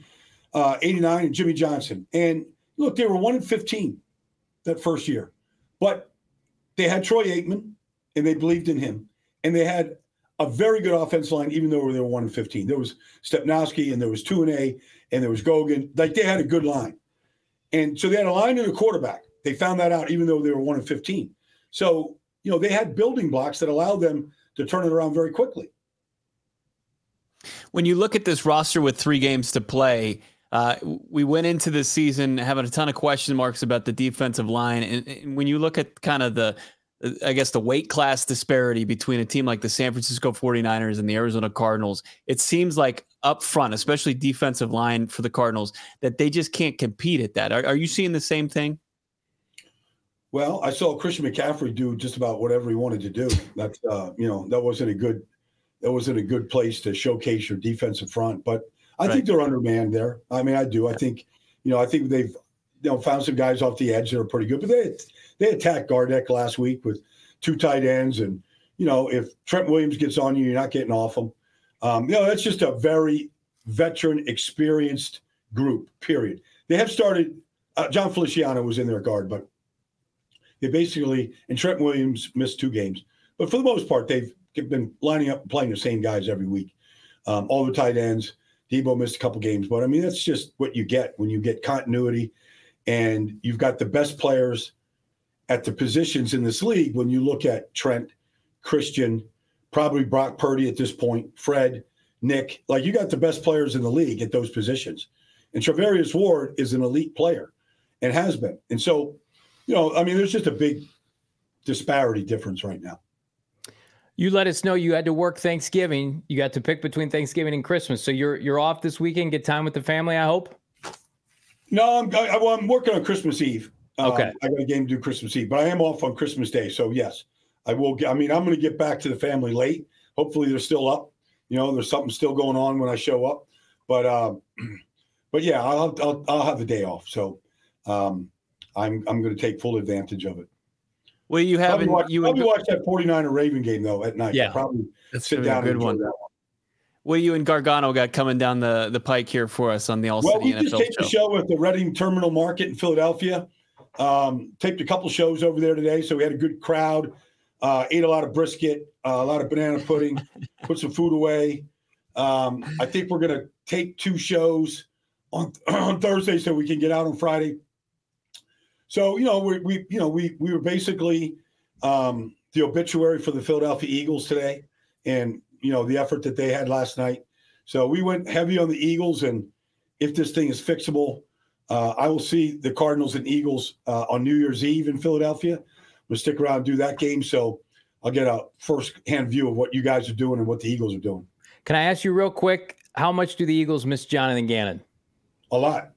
eighty-nine and Jimmy Johnson. And look, they were one and fifteen that first year, but they had Troy Aikman and they believed in him. And they had a very good offensive line, even though they were one and fifteen. There was Stepnowski and there was Tuiné and there was Gogan. Like, they had a good line. And so they had a line and a quarterback. They found that out, even though they were one and fifteen. So, you know, they had building blocks that allowed them to turn it around very quickly. When you look at this roster with three games to play, Uh, we went into this season having a ton of question marks about the defensive line. And, and when you look at kind of the, I guess, the weight class disparity between a team like the San Francisco forty-niners and the Arizona Cardinals, it seems like up front, especially defensive line for the Cardinals, that they just can't compete at that. Are, are you seeing the same thing? Well, I saw Christian McCaffrey do just about whatever he wanted to do. That's, uh, you know, that wasn't a good, that wasn't a good place to showcase your defensive front, but I right. think they're undermanned there. I mean, I do. I think, you know, I think they've you know, found some guys off the edge that are pretty good, but they they attacked Gardeck last week with two tight ends. And, you know, if Trent Williams gets on you, you're not getting off him. Um, you know, that's just a very veteran, experienced group, period. They have started uh, – John Feliciano was in their guard, but they basically – and Trent Williams missed two games. But for the most part, they've been lining up and playing the same guys every week, um, all the tight ends. Debo missed a couple games, but I mean, that's just what you get when you get continuity and you've got the best players at the positions in this league. When you look at Trent, Christian, probably Brock Purdy at this point, Fred, Nick, like you got the best players in the league at those positions. And Traverius Ward is an elite player and has been. And so, you know, I mean, there's just a big disparity difference right now. You let us know you had to work Thanksgiving. You got to pick between Thanksgiving and Christmas. So you're you're off this weekend. Get time with the family, I hope. No, I'm I, well, I'm working on Christmas Eve. Okay, um, I got a game to do Christmas Eve, but I am off on Christmas Day. So yes, I will. Get, I mean, I'm going to get back to the family late. Hopefully, they're still up. You know, there's something still going on when I show up. But um, but yeah, I'll I'll, I'll have the day off. So um, I'm I'm going to take full advantage of it. Well, you haven't. Probably, watch, probably watch that forty-niner Raven game though at night. Yeah, probably that's sit down a good and one. That one. Well, you and Gargano got coming down the, the pike here for us on the All well, City N F L Show. Well, we just taped the show at the Reading Terminal Market in Philadelphia. Um, taped a couple shows over there today, so we had a good crowd. Uh, ate a lot of brisket, uh, a lot of banana pudding. Put some food away. Um, I think we're gonna tape two shows on on Thursday, so we can get out on Friday. So, you know, we, we you know, we we were basically um, the obituary for the Philadelphia Eagles today and, you know, the effort that they had last night. So we went heavy on the Eagles. And if this thing is fixable, uh, I will see the Cardinals and Eagles uh, on New Year's Eve in Philadelphia. We'll stick around and do that game. So I'll get a first-hand view of what you guys are doing and what the Eagles are doing. Can I ask you real quick, how much do the Eagles miss Jonathan Gannon? A lot.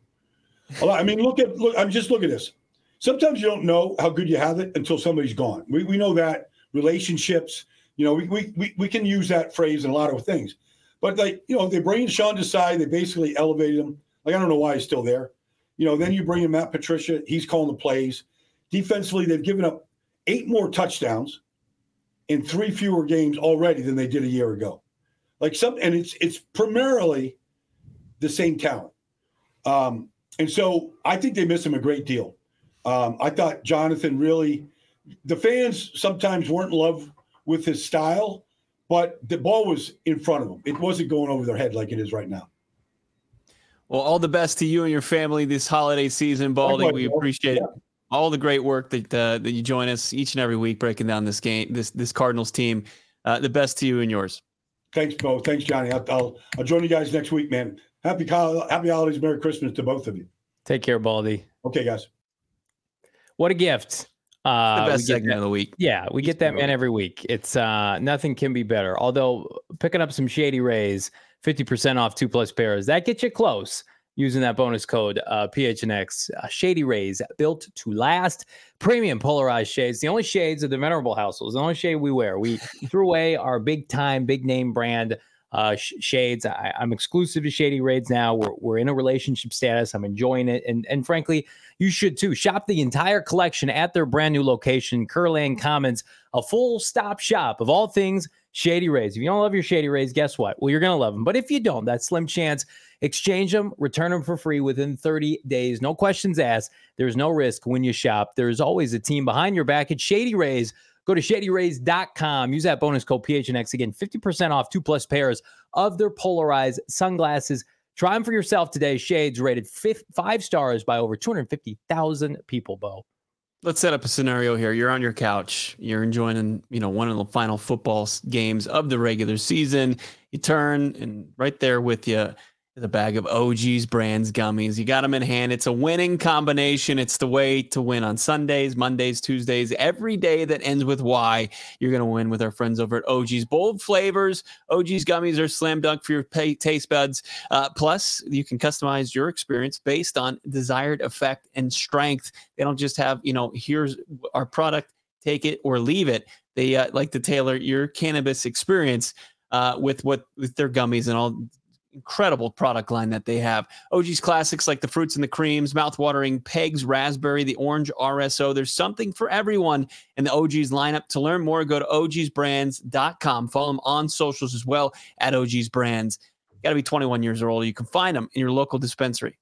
A lot. I mean, look at look. I'm just look at this. Sometimes you don't know how good you have it until somebody's gone. We we know that relationships, you know, we we we, we can use that phrase in a lot of things. But like, you know, they bring in Sean Desai, they basically elevated him. Like, I don't know why he's still there. You know, then you bring in Matt Patricia, he's calling the plays. Defensively, they've given up eight more touchdowns in three fewer games already than they did a year ago. Like some, and it's it's primarily the same talent. Um, and so I think they miss him a great deal. Um, I thought Jonathan really – the fans sometimes weren't in love with his style, but the ball was in front of them. It wasn't going over their head like it is right now. Well, all the best to you and your family this holiday season, Baldy. We appreciate yeah. all the great work that uh, that you join us each and every week breaking down this game, this this Cardinals team. Uh, the best to you and yours. Thanks, Bo. Thanks, Johnny. I'll, I'll, I'll join you guys next week, man. Happy, happy holidays. Merry Christmas to both of you. Take care, Baldy. Okay, guys. What a gift. Uh, the best segment of the week. Yeah, we get that man every week. It's uh, nothing can be better. Although picking up some Shady Rays, fifty percent off two plus pairs, that gets you close using that bonus code uh, P H N X. Uh, Shady Rays, built to last. Premium polarized shades. The only shades of the venerable households. The only shade we wear. We threw away our big time, big name brand uh, sh- shades. I- I'm exclusive to Shady Rays now. We're we're in a relationship status. I'm enjoying it, and and frankly, you should too. Shop the entire collection at their brand new location, Curland Commons, a full stop shop of all things Shady Rays. If you don't love your Shady Rays, guess what? Well, you're gonna love them. But if you don't, that's slim chance. Exchange them, return them for free within thirty days. No questions asked. There's no risk when you shop. There's always a team behind your back at Shady Rays. Go to shady rays dot com. Use that bonus code P H N X. Again, fifty percent off two plus pairs of their polarized sunglasses. Try them for yourself today. Shades rated five, five stars by over two hundred fifty thousand people, Bo. Let's set up a scenario here. You're on your couch. You're enjoying, you know, one of the final football games of the regular season. You turn and right there with you The bag of O G's Brands Gummies. You got them in hand. It's a winning combination. It's the way to win on Sundays, Mondays, Tuesdays, every day that ends with Y. You're going to win with our friends over at O G's. Bold flavors. O G's Gummies are slam dunk for your pay- taste buds. Uh, plus, you can customize your experience based on desired effect and strength. They don't just have, you know, here's our product, take it or leave it. They uh, like to tailor your cannabis experience uh, with what with their gummies and all. Incredible product line that they have. O G's classics like the fruits and the creams, mouthwatering Pegs Raspberry, the Orange R S O. There's something for everyone in the O G's lineup. To learn more, go to O G's brands dot com. Follow them on socials as well at O G's Brands. Got to be twenty-one years or older. You can find them in your local dispensary.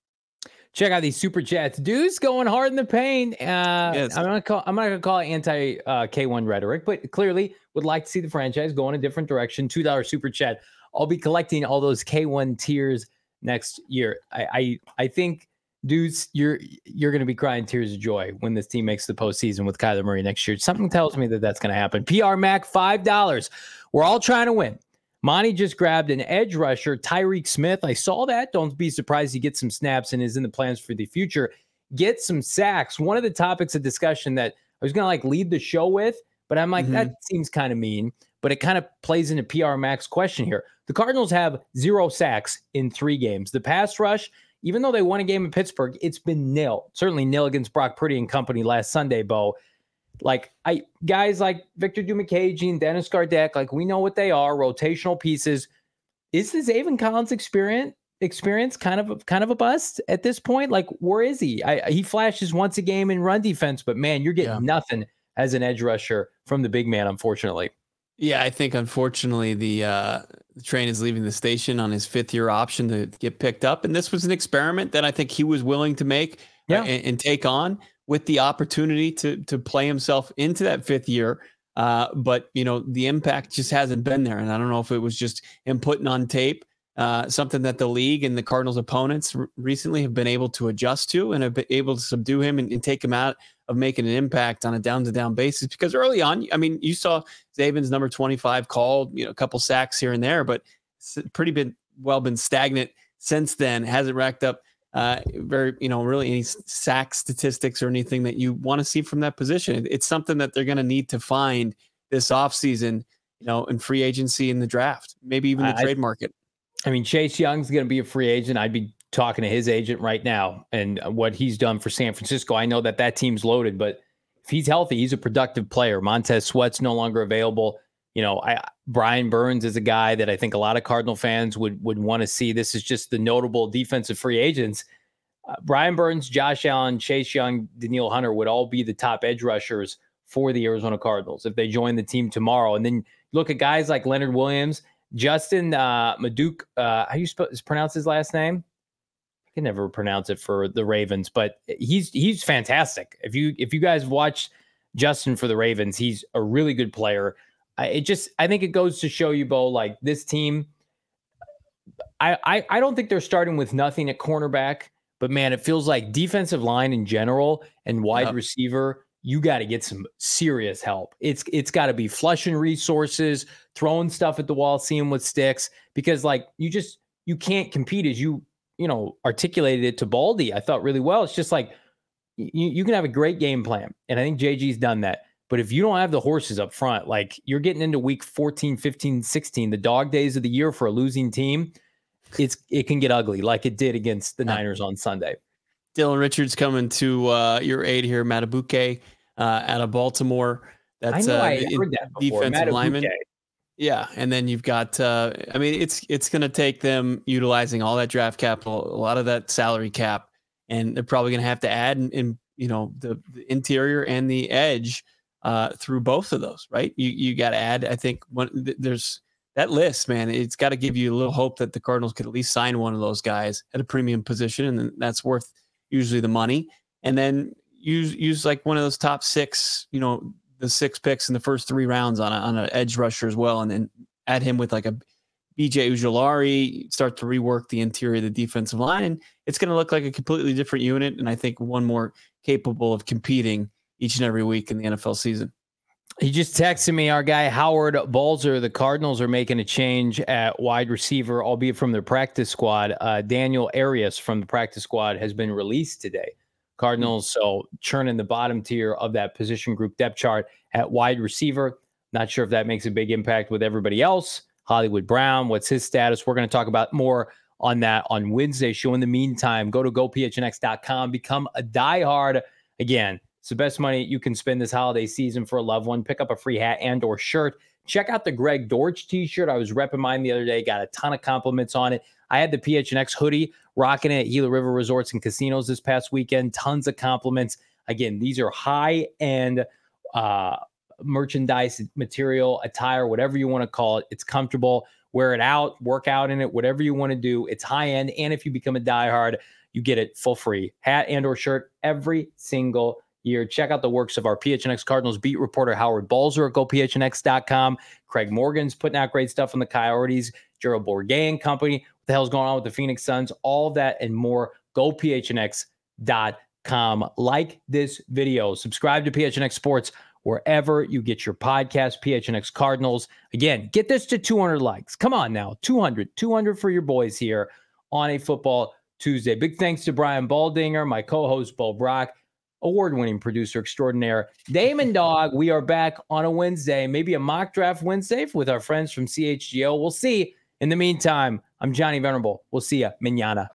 Check out these Super Chats. Dude's going hard in the paint. Uh, yes. I'm not going to call it anti uh, K one rhetoric, but clearly would like to see the franchise go in a different direction. two dollars Super Chat. I'll be collecting all those K one tiers next year. I I, I think, dudes, you're you're going to be crying tears of joy when this team makes the postseason with Kyler Murray next year. Something tells me that that's going to happen. P R Mac, five dollars. We're all trying to win. Monty just grabbed an edge rusher, Tyreek Smith. I saw that. Don't be surprised he gets some snaps and is in the plans for the future. Get some sacks. One of the topics of discussion that I was going to like lead the show with, but I'm like, mm-hmm. that seems kind of mean. But it kind of plays into P R Max question here. The Cardinals have zero sacks in three games. The pass rush, even though they won a game in Pittsburgh, it's been nil. Certainly nil against Brock Purdy and company last Sunday, Bo. Like, I guys like Victor Dumicage and Dennis Gardeck, like, we know what they are, rotational pieces. Is this Avon Collins experience experience kind of kind of a bust at this point? Like, where is he? I, he flashes once a game in run defense, but, man, you're getting yeah. nothing as an edge rusher from the big man, unfortunately. Yeah, I think, unfortunately, the, uh, the train is leaving the station on his fifth-year option to get picked up. And this was an experiment that I think he was willing to make yeah. and, and take on with the opportunity to to play himself into that fifth year. Uh, but, you know, the impact just hasn't been there. And I don't know if it was just him putting on tape, uh, something that the league and the Cardinals' opponents r- recently have been able to adjust to and have been able to subdue him and, and take him out of making an impact on a down-to-down basis, because early on, I mean, you saw Zabin's number twenty-five called, you know, a couple sacks here and there, but it's pretty been well been stagnant since then. Hasn't racked up uh, very, you know, really any sack statistics or anything that you want to see from that position. It's something that they're going to need to find this offseason, you know, in free agency, in the draft, maybe even the I, trade market. I mean, Chase Young's going to be a free agent. I'd be talking to his agent right now and what he's done for San Francisco. I know that that team's loaded, but if he's healthy, he's a productive player. Montez Sweat's no longer available. You know, I, Brian Burns is a guy that I think a lot of Cardinal fans would would want to see. This is just the notable defensive free agents. Uh, Brian Burns, Josh Allen, Chase Young, Daniil Hunter would all be the top edge rushers for the Arizona Cardinals if they join the team tomorrow. And then look at guys like Leonard Williams, Justin uh, Maduk. Uh, how do you sp- pronounce his last name? I can never pronounce it for the Ravens, but he's he's fantastic. If you if you guys watch Justin for the Ravens, he's a really good player. I, it just I think it goes to show you, Bo, like this team. I, I I don't think they're starting with nothing at cornerback, but man, it feels like defensive line in general and wide yep. receiver, you got to get some serious help. It's it's got to be flushing resources, throwing stuff at the wall, seeing what sticks, because like you just you can't compete as you. you know, articulated it to Baldy, I thought really well. It's just like, you, you can have a great game plan. And I think J G's done that. But if you don't have the horses up front, like you're getting into week fourteen, fifteen, sixteen, the dog days of the year for a losing team, it's it can get ugly like it did against the Niners on Sunday. Dylan Richards coming to uh, your aid here, Matabuke uh, out of Baltimore. That's I know uh, I heard that before. Defensive lineman. Yeah, and then you've got, uh, I mean, it's it's going to take them utilizing all that draft capital, a lot of that salary cap, and they're probably going to have to add in, in you know, the, the interior and the edge uh, through both of those, right? You you got to add, I think, one, th- there's that list, man. It's got to give you a little hope that the Cardinals could at least sign one of those guys at a premium position, and then that's worth usually the money. And then use use like one of those top six, you know, the six picks in the first three rounds on a, on an edge rusher as well. And then add him with like a B J Ujulari, start to rework the interior of the defensive line. And it's going to look like a completely different unit. And I think one more capable of competing each and every week in the N F L season. He just texted me, our guy Howard Balzer, the Cardinals are making a change at wide receiver, albeit from their practice squad. Uh, Daniel Arias from the practice squad has been released today. Cardinals, so churning the bottom tier of that position group depth chart at wide receiver. Not sure if that makes a big impact with everybody else. Hollywood Brown, what's his status? We're going to talk about more on that on Wednesday show. In the meantime, go to go P H N X dot com, become a diehard again. It's the best money you can spend this holiday season for a loved one. Pick up a free hat and or shirt. Check out the Greg Dortch t-shirt. I was repping mine the other day. Got a ton of compliments on it. I had the P H N X hoodie, rocking it at Gila River Resorts and Casinos this past weekend. Tons of compliments. Again, these are high-end uh, merchandise, material, attire, whatever you want to call it. It's comfortable. Wear it out. Work out in it. Whatever you want to do. It's high-end. And if you become a diehard, you get it full free. Hat and or shirt every single day. Year. Check out the works of our P H N X Cardinals beat reporter Howard Balzer at go P H N X dot com. Craig Morgan's putting out great stuff on the Coyotes, Gerald Bourget and company. What the hell's going on with the Phoenix Suns? All that and more. go P H N X dot com. Like this video. Subscribe to P H N X Sports wherever you get your podcast. P H N X Cardinals. Again, get this to two hundred likes. Come on now. two hundred, two hundred for your boys here on a Football Tuesday. Big thanks to Brian Baldinger, my co-host Bo Brock, award-winning producer extraordinaire Damon Dog. We are back on a Wednesday, maybe a mock draft Wednesday with our friends from C H G O. We'll see. In the meantime, I'm Johnny Venerable. We'll see ya manana.